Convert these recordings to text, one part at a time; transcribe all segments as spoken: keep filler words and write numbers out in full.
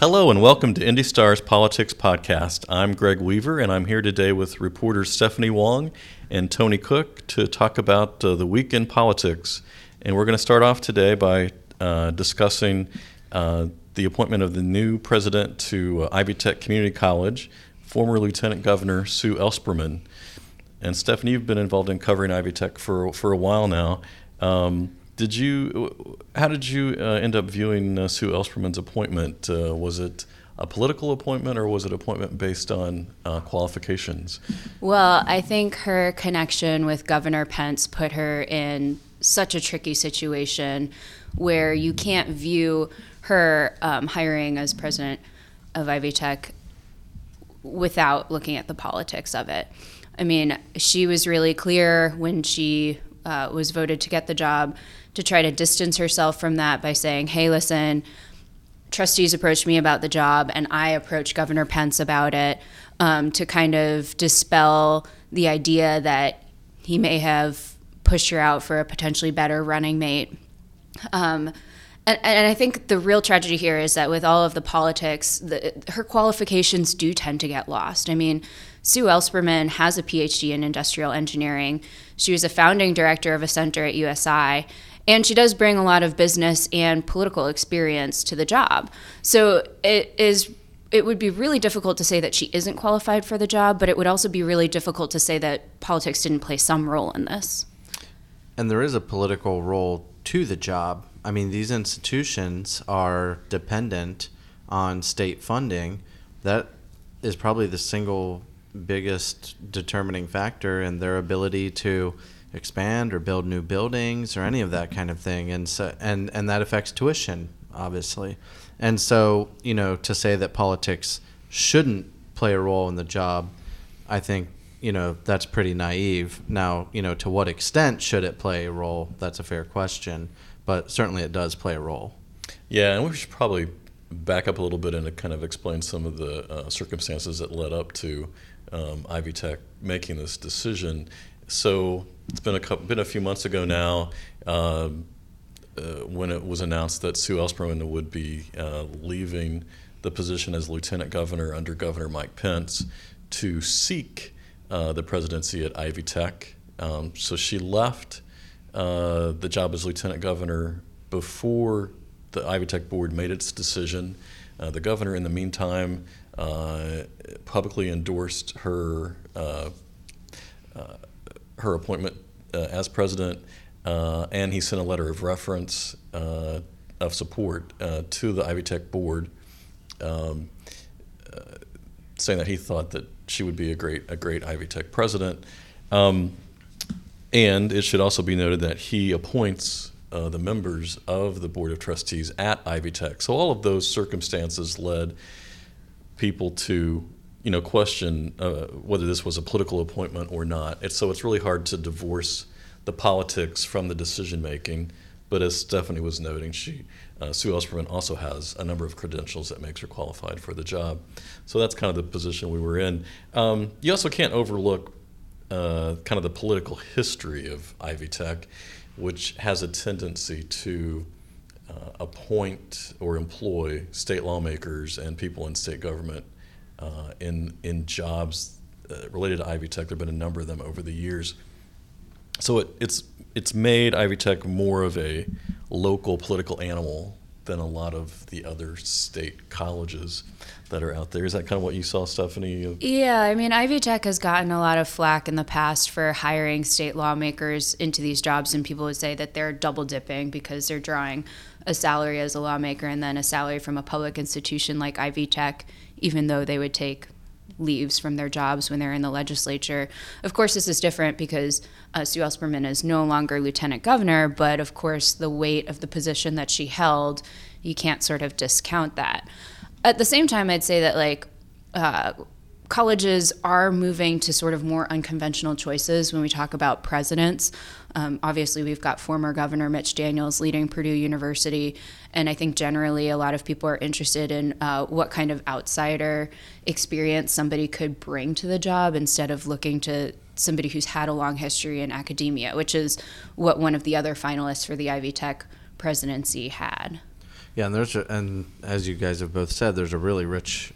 Hello and welcome to IndyStar's Politics Podcast. I'm Greg Weaver, and I'm here today with reporters Stephanie Wang and Tony Cook to talk about uh, the week in politics. And we're going to start off today by uh, discussing uh, the appointment of the new president to uh, Ivy Tech Community College, former Lieutenant Governor Sue Ellspermann. And Stephanie, you've been involved in covering Ivy Tech for for a while now. Um, Did you? How did you uh, end up viewing uh, Sue Ellspermann's appointment? Uh, was it a political appointment, or was it an appointment based on uh, qualifications? Well, I think her connection with Governor Pence put her in such a tricky situation where you can't view her um, hiring as president of Ivy Tech without looking at the politics of it. I mean, she was really clear when she uh, was voted to get the job to try to distance herself from that by saying, hey, listen, trustees approached me about the job and I approached Governor Pence about it, um, to kind of dispel the idea that he may have pushed her out for a potentially better running mate. Um, and, and I think the real tragedy here is that with all of the politics, the, her qualifications do tend to get lost. I mean, Sue Ellspermann has a P H D in industrial engineering. She was a founding director of a center at U S I. And she does bring a lot of business and political experience to the job. So it is it would be really difficult to say that she isn't qualified for the job, but it would also be really difficult to say that politics didn't play some role in this. And there is a political role to the job. I mean, these institutions are dependent on state funding. That is probably the single biggest determining factor in their ability to expand or build new buildings or any of that kind of thing, and so and and that affects tuition, obviously. And so, you know, to say that politics shouldn't play a role in the job, I think, you know, that's pretty naive. Now, you know, to what extent should it play a role? That's a fair question, but certainly it does play a role. Yeah, and we should probably back up a little bit and to kind of explain some of the uh, circumstances that led up to um, Ivy Tech making this decision. So it's been a couple, been a few months ago now uh, uh, when it was announced that Sue Ellspermann would be uh, leaving the position as lieutenant governor under Governor Mike Pence to seek uh, the presidency at Ivy Tech. Um, so she left uh, the job as lieutenant governor before the Ivy Tech board made its decision. Uh, the governor, in the meantime, uh, publicly endorsed her uh, uh, her appointment uh, as president, uh, and he sent a letter of reference uh, of support uh, to the Ivy Tech board, um, uh, saying that he thought that she would be a great a great Ivy Tech president. Um, and it should also be noted that he appoints Uh, the members of the Board of Trustees at Ivy Tech. So all of those circumstances led people to, you know, question uh, whether this was a political appointment or not. It's, so it's really hard to divorce the politics from the decision making. But as Stephanie was noting, she uh, Sue Ellspermann also has a number of credentials that makes her qualified for the job. So that's kind of the position we were in. Um, you also can't overlook uh, kind of the political history of Ivy Tech, which has a tendency to uh, appoint or employ state lawmakers and people in state government uh, in in jobs uh, related to Ivy Tech. There have been a number of them over the years. So it, it's it's made Ivy Tech more of a local political animal than a lot of the other state colleges that are out there. Is that kind of what you saw, Stephanie? Yeah, I mean, Ivy Tech has gotten a lot of flack in the past for hiring state lawmakers into these jobs, and people would say that they're double dipping because they're drawing a salary as a lawmaker and then a salary from a public institution like Ivy Tech, even though they would take leaves from their jobs when they're in the legislature. Of course, this is different because uh, Sue Ellspermann is no longer lieutenant governor, but of course the weight of the position that she held, you can't sort of discount that. At the same time, I'd say that like uh, colleges are moving to sort of more unconventional choices when we talk about presidents. Um, obviously, we've got former Governor Mitch Daniels leading Purdue University, and I think generally a lot of people are interested in uh, what kind of outsider experience somebody could bring to the job instead of looking to somebody who's had a long history in academia, which is what one of the other finalists for the Ivy Tech presidency had. Yeah, and there's a, and as you guys have both said, there's a really rich,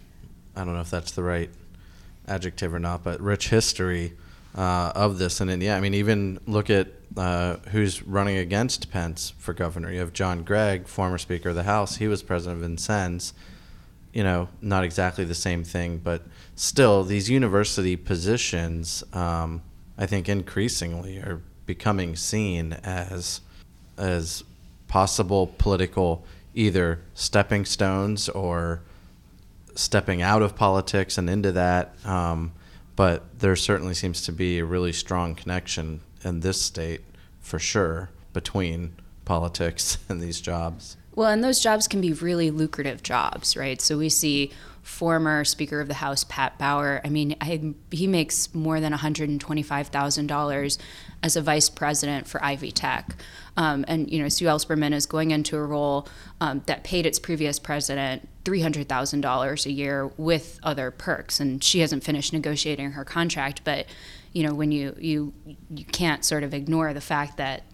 I don't know if that's the right adjective or not, but rich history uh, of this. And, and yeah, I mean, even look at uh, who's running against Pence for governor. You have John Gregg, former Speaker of the House. He was president of Vincennes. You know, not exactly the same thing, but still these university positions, um, I think increasingly are becoming seen as as possible political either stepping stones or stepping out of politics and into that. Um, but there certainly seems to be a really strong connection in this state, for sure, between politics and these jobs. Well, and those jobs can be really lucrative jobs, right? So we see former Speaker of the House Pat Bauer. I mean, I, he makes more than one hundred twenty-five thousand dollars as a vice president for Ivy Tech. Um, and, you know, Sue Ellspermann is going into a role um, that paid its previous president three hundred thousand dollars a year with other perks. And she hasn't finished negotiating her contract. But, you know, when you, you, you can't sort of ignore the fact that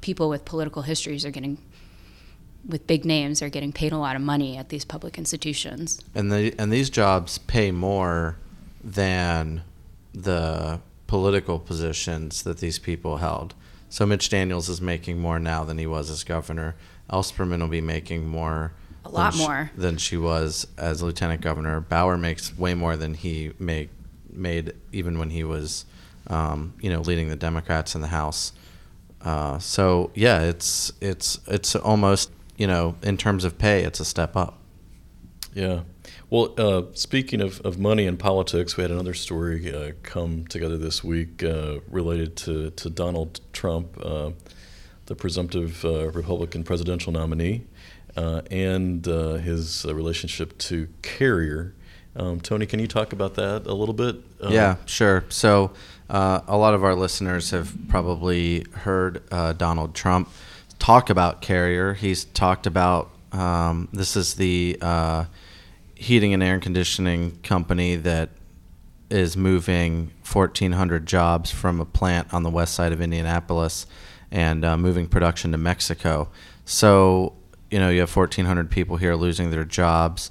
people with political histories are getting with big names are getting paid a lot of money at these public institutions. And the and these jobs pay more than the political positions that these people held. So Mitch Daniels is making more now than he was as governor. Ellspermann will be making more. A lot than more. She, than she was as lieutenant governor. Bauer makes way more than he make, made even when he was um, you know, leading the Democrats in the House. Uh, so yeah, it's it's it's almost, you know, in terms of pay, it's a step up. Yeah. Well, uh, speaking of, of money and politics, we had another story uh, come together this week uh, related to, to Donald Trump, uh, the presumptive uh, Republican presidential nominee, uh, and uh, his uh, relationship to Carrier. Um, Tony, can you talk about that a little bit? Um, yeah, sure. So uh, a lot of our listeners have probably heard uh, Donald Trump talk about Carrier. He's talked about, um, this is the uh, heating and air conditioning company that is moving fourteen hundred jobs from a plant on the west side of Indianapolis and uh, moving production to Mexico. So, you know, you have fourteen hundred people here losing their jobs.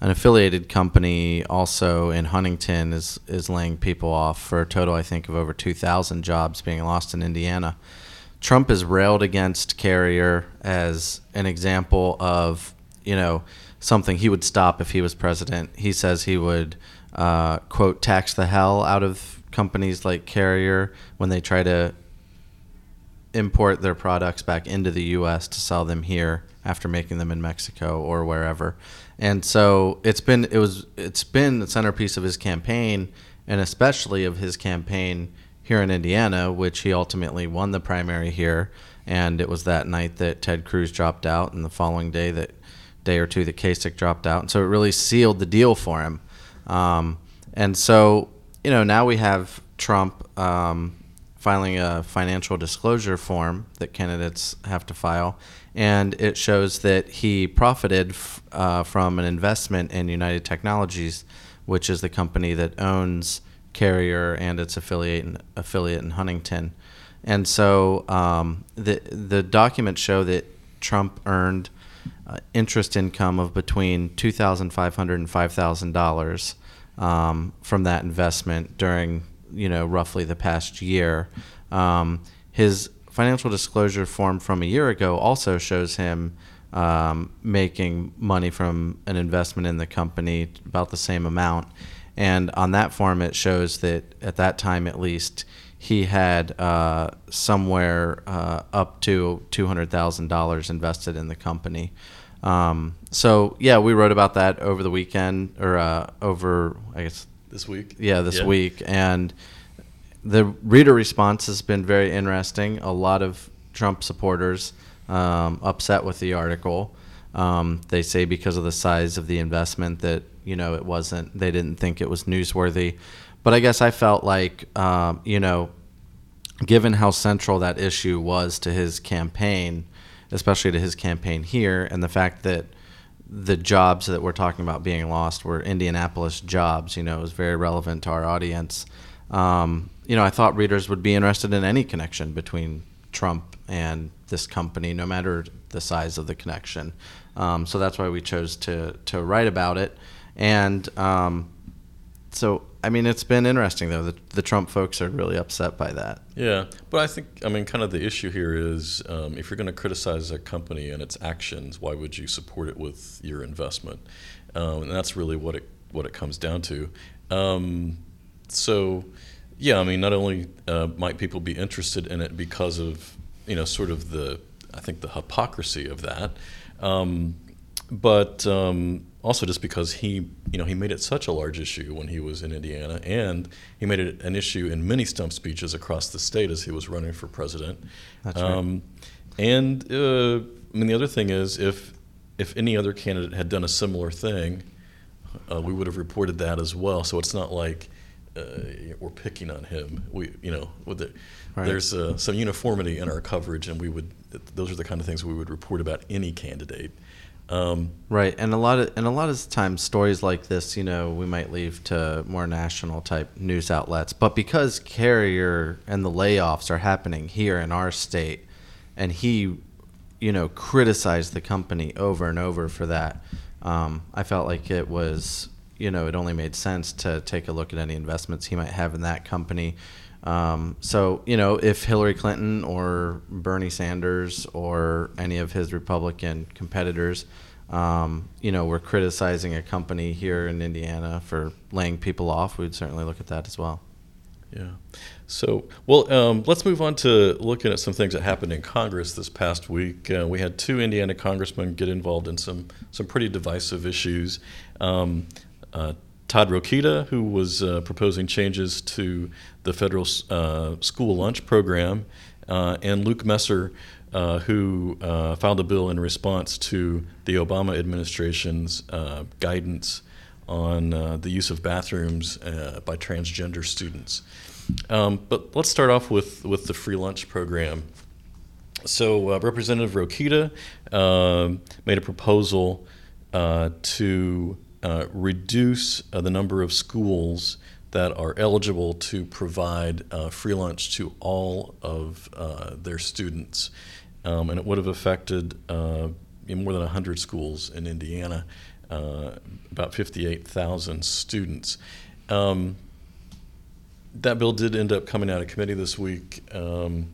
An affiliated company also in Huntington is, is laying people off for a total, I think, of over two thousand jobs being lost in Indiana. Trump is railed against Carrier as an example of, you know, something he would stop if he was president. He says he would, uh, quote, tax the hell out of companies like Carrier when they try to import their products back into the U S to sell them here after making them in Mexico or wherever. And so it's been it was it's been the centerpiece of his campaign, and especially of his campaign here in Indiana, which he ultimately won the primary here. And it was that night that Ted Cruz dropped out, and the following day that day or two that Kasich dropped out. And so it really sealed the deal for him. Um, and so, you know, now we have Trump um, filing a financial disclosure form that candidates have to file. And it shows that he profited uh, from an investment in United Technologies, which is the company that owns Carrier and its affiliate in, affiliate in Huntington. And so um, the the documents show that Trump earned uh, interest income of between two thousand five hundred dollars and five thousand dollars um, from that investment during, you know, roughly the past year. Um, his financial disclosure form from a year ago also shows him um, making money from an investment in the company, about the same amount. And on that form, it shows that at that time, at least, he had uh, somewhere uh, up to two hundred thousand dollars invested in the company. Um, so yeah, we wrote about that over the weekend, or uh, over, I guess, this week. Yeah, this yeah. week. And the reader response has been very interesting. A lot of Trump supporters um, upset with the article. Um, they say because of the size of the investment that, you know, it wasn't, they didn't think it was newsworthy. But I guess I felt like, um, you know, given how central that issue was to his campaign, especially to his campaign here, and the fact that the jobs that we're talking about being lost were Indianapolis jobs, you know, it was very relevant to our audience. Um, you know, I thought readers would be interested in any connection between Trump and this company, no matter the size of the connection. Um, so that's why we chose to to write about it. And um, so, I mean, it's been interesting, though. The, the Trump folks are really upset by that. Yeah, but I think, I mean, kind of the issue here is um, if you're going to criticize a company and its actions, why would you support it with your investment? Um, and that's really what it what it comes down to. Um, so, yeah, I mean, not only uh, might people be interested in it because of, you know, sort of the, I think, the hypocrisy of that, um, but um, also just because he, you know, he made it such a large issue when he was in Indiana, and he made it an issue in many stump speeches across the state as he was running for president. That's um, right. And uh, I mean, the other thing is, if if any other candidate had done a similar thing, uh, we would have reported that as well. So it's not like uh, we're picking on him. We, you know, with the, right. there's uh, some uniformity in our coverage, and we would. Those are the kind of things we would report about any candidate. Um, right, and a lot of and a lot of times stories like this, you know, we might leave to more national type news outlets. But because Carrier and the layoffs are happening here in our state, and he, you know, criticized the company over and over for that, um, I felt like it was, you know, it only made sense to take a look at any investments he might have in that company. Um, so, you know, if Hillary Clinton or Bernie Sanders or any of his Republican competitors, um, you know, were criticizing a company here in Indiana for laying people off, we'd certainly look at that as well. Yeah. So, well, um, let's move on to looking at some things that happened in Congress this past week. Uh, we had two Indiana congressmen get involved in some, some pretty divisive issues. Um, uh, Todd Rokita, who was uh, proposing changes to the federal uh, school lunch program, uh, and Luke Messer, uh, who uh, filed a bill in response to the Obama administration's uh, guidance on uh, the use of bathrooms uh, by transgender students. Um, but let's start off with, with the free lunch program. So uh, Representative Rokita uh, made a proposal uh, to Uh, reduce uh, the number of schools that are eligible to provide uh, free lunch to all of uh, their students. Um, and it would have affected uh, in more than one hundred schools in Indiana, uh, about fifty-eight thousand students. Um, that bill did end up coming out of committee this week, um,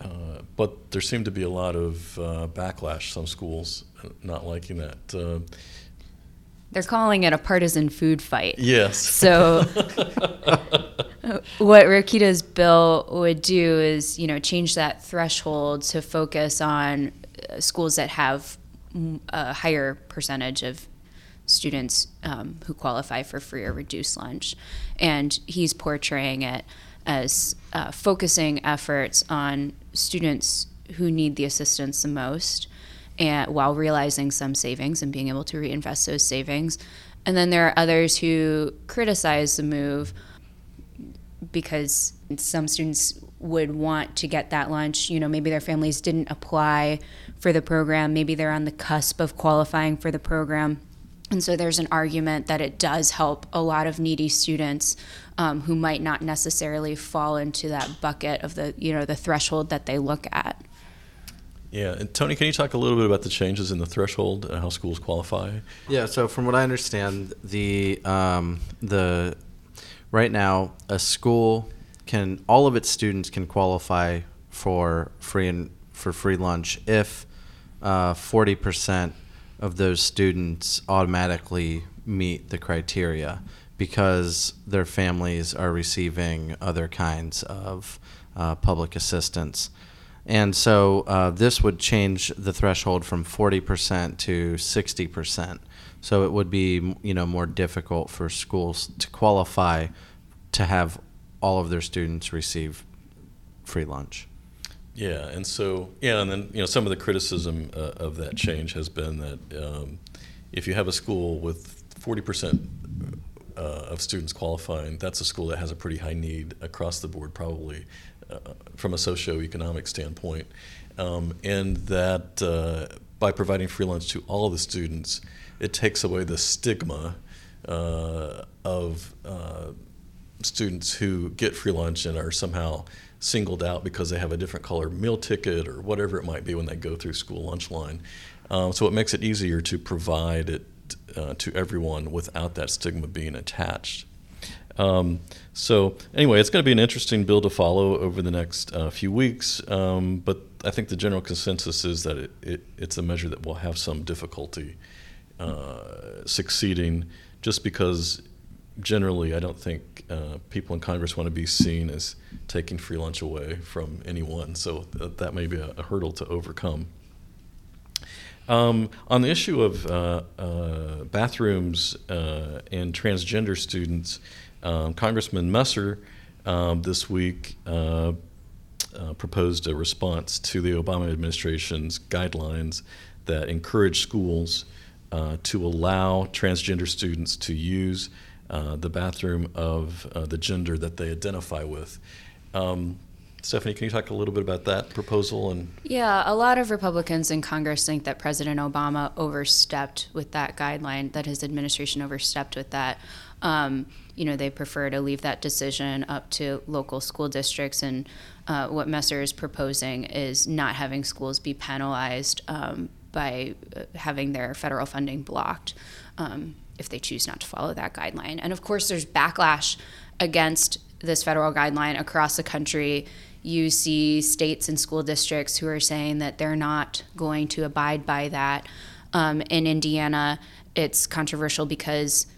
uh, but there seemed to be a lot of uh, backlash, some schools not liking that. Uh, They're calling it a partisan food fight. Yes. So what Rokita's bill would do is, you know, change that threshold to focus on schools that have a higher percentage of students um, who qualify for free or reduced lunch. And he's portraying it as uh, focusing efforts on students who need the assistance the most, and while realizing some savings and being able to reinvest those savings. And then there are others who criticize the move because some students would want to get that lunch. You know, maybe their families didn't apply for the program. Maybe they're on the cusp of qualifying for the program. And so there's an argument that it does help a lot of needy students um, who might not necessarily fall into that bucket of the, you know, the threshold that they look at. Yeah, and Tony, can you talk a little bit about the changes in the threshold, uh, how schools qualify? Yeah, so from what I understand, the um, the right now a school can all of its students can qualify for free and for free lunch if uh, forty percent of those students automatically meet the criteria because their families are receiving other kinds of uh, public assistance. And so uh, this would change the threshold from forty percent to sixty percent. So it would be, you know, more difficult for schools to qualify to have all of their students receive free lunch. Yeah, and so yeah, and then you know some of the criticism uh, of that change has been that um, if you have a school with forty percent uh, of students qualifying, that's a school that has a pretty high need across the board, probably. Uh, from a socioeconomic standpoint, um, and that uh, by providing free lunch to all of the students, it takes away the stigma uh, of uh, students who get free lunch and are somehow singled out because they have a different color meal ticket or whatever it might be when they go through school lunch line. Um, so it makes it easier to provide it uh, to everyone without that stigma being attached. Um, so anyway, it's going to be an interesting bill to follow over the next uh, few weeks, um, but I think the general consensus is that it, it, it's a measure that will have some difficulty uh, succeeding, just because generally I don't think uh, people in Congress want to be seen as taking free lunch away from anyone, so th- that may be a, a hurdle to overcome. Um, on the issue of uh, uh, bathrooms uh, and transgender students, um, Congressman Messer um, this week uh, uh, proposed a response to the Obama administration's guidelines that encourage schools uh, to allow transgender students to use uh, the bathroom of uh, the gender that they identify with. Um, Stephanie, can you talk a little bit about that proposal? And yeah, a lot of Republicans in Congress think that President Obama overstepped with that guideline, that his administration overstepped with that. Um, you know, they prefer to leave that decision up to local school districts, and uh, what Messer is proposing is not having schools be penalized um, by having their federal funding blocked um, if they choose not to follow that guideline. And of course, there's backlash against this federal guideline across the country. You see states and school districts who are saying that they're not going to abide by that. Um, in Indiana, it's controversial because,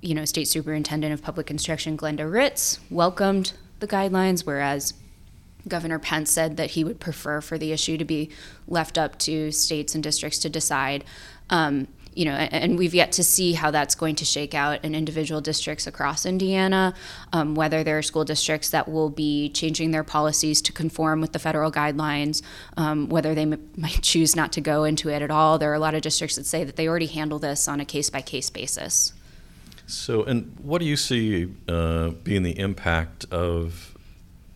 you know, State Superintendent of Public Instruction Glenda Ritz welcomed the guidelines, whereas Governor Pence said that he would prefer for the issue to be left up to states and districts to decide. Um, you know, and we've yet to see how that's going to shake out in individual districts across Indiana, um, whether there are school districts that will be changing their policies to conform with the federal guidelines, um, whether they m- might choose not to go into it at all. There are a lot of districts that say that they already handle this on a case-by-case basis. So, and what do you see uh, being the impact of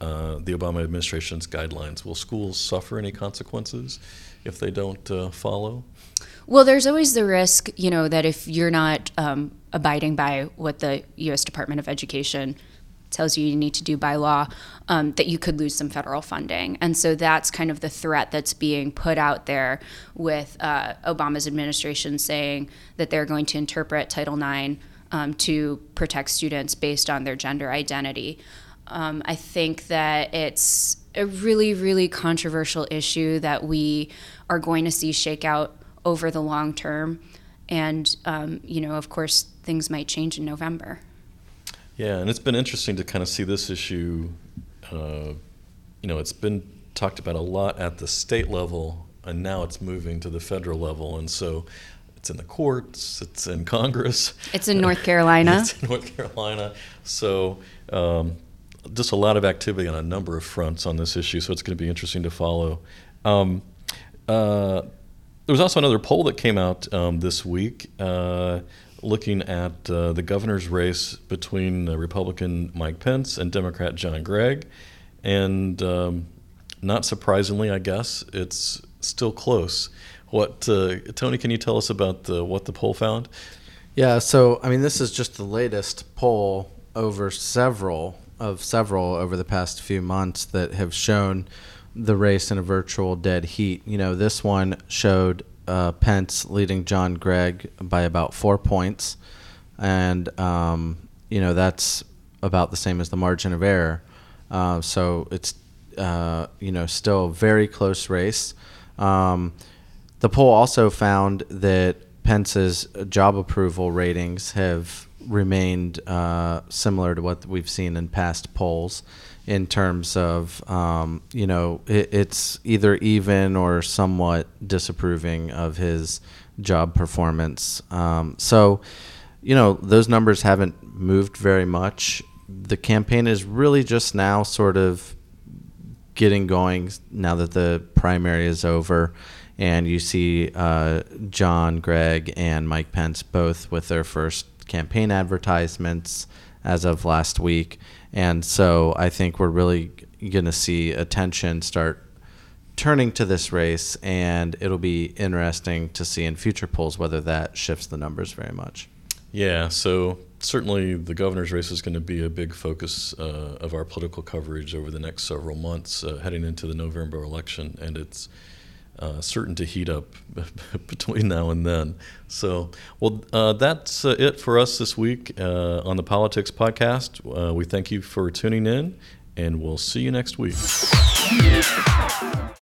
uh, the Obama administration's guidelines? Will schools suffer any consequences if they don't uh, follow? Well, there's always the risk, you know, that if you're not um, abiding by what the U S Department of Education tells you you need to do by law, um, that you could lose some federal funding. And so that's kind of the threat that's being put out there with uh, Obama's administration saying that they're going to interpret Title nine um, to protect students based on their gender identity. Um, I think that it's a really, really controversial issue that we are going to see shake out over the long term, and um, you know, of course, things might change in November. Yeah, and it's been interesting to kind of see this issue. Uh, you know, it's been talked about a lot at the state level, and now it's moving to the federal level, and so it's in the courts, it's in Congress. It's in North Carolina. It's in North Carolina. So um, just a lot of activity on a number of fronts on this issue. So it's going to be interesting to follow. Um, uh, There was also another poll that came out um, this week uh, looking at uh, the governor's race between uh, Republican Mike Pence and Democrat John Gregg. And um, not surprisingly, I guess, it's still close. What uh, Tony, can you tell us about the, what the poll found? Yeah, so, I mean, this is just the latest poll over several of several over the past few months that have shown the race in a virtual dead heat. You know, this one showed uh, Pence leading John Gregg by about four points. And, um, you know, that's about the same as the margin of error. Uh, so it's, uh, you know, still a very close race. Um, the poll also found that Pence's job approval ratings have remained uh, similar to what we've seen in past polls, in terms of, um, you know, it, it's either even or somewhat disapproving of his job performance. Um, so, you know, those numbers haven't moved very much. The campaign is really just now sort of getting going now that the primary is over, and you see uh, John Gregg and Mike Pence both with their first campaign advertisements as of last week. And so I think we're really going to see attention start turning to this race, and it'll be interesting to see in future polls whether that shifts the numbers very much. Yeah, so certainly the governor's race is going to be a big focus uh, of our political coverage over the next several months uh, heading into the November election, and it's uh, certain to heat up between now and then. So, well, uh, that's uh, it for us this week uh, on the Politics Podcast. Uh, we thank you for tuning in, and we'll see you next week.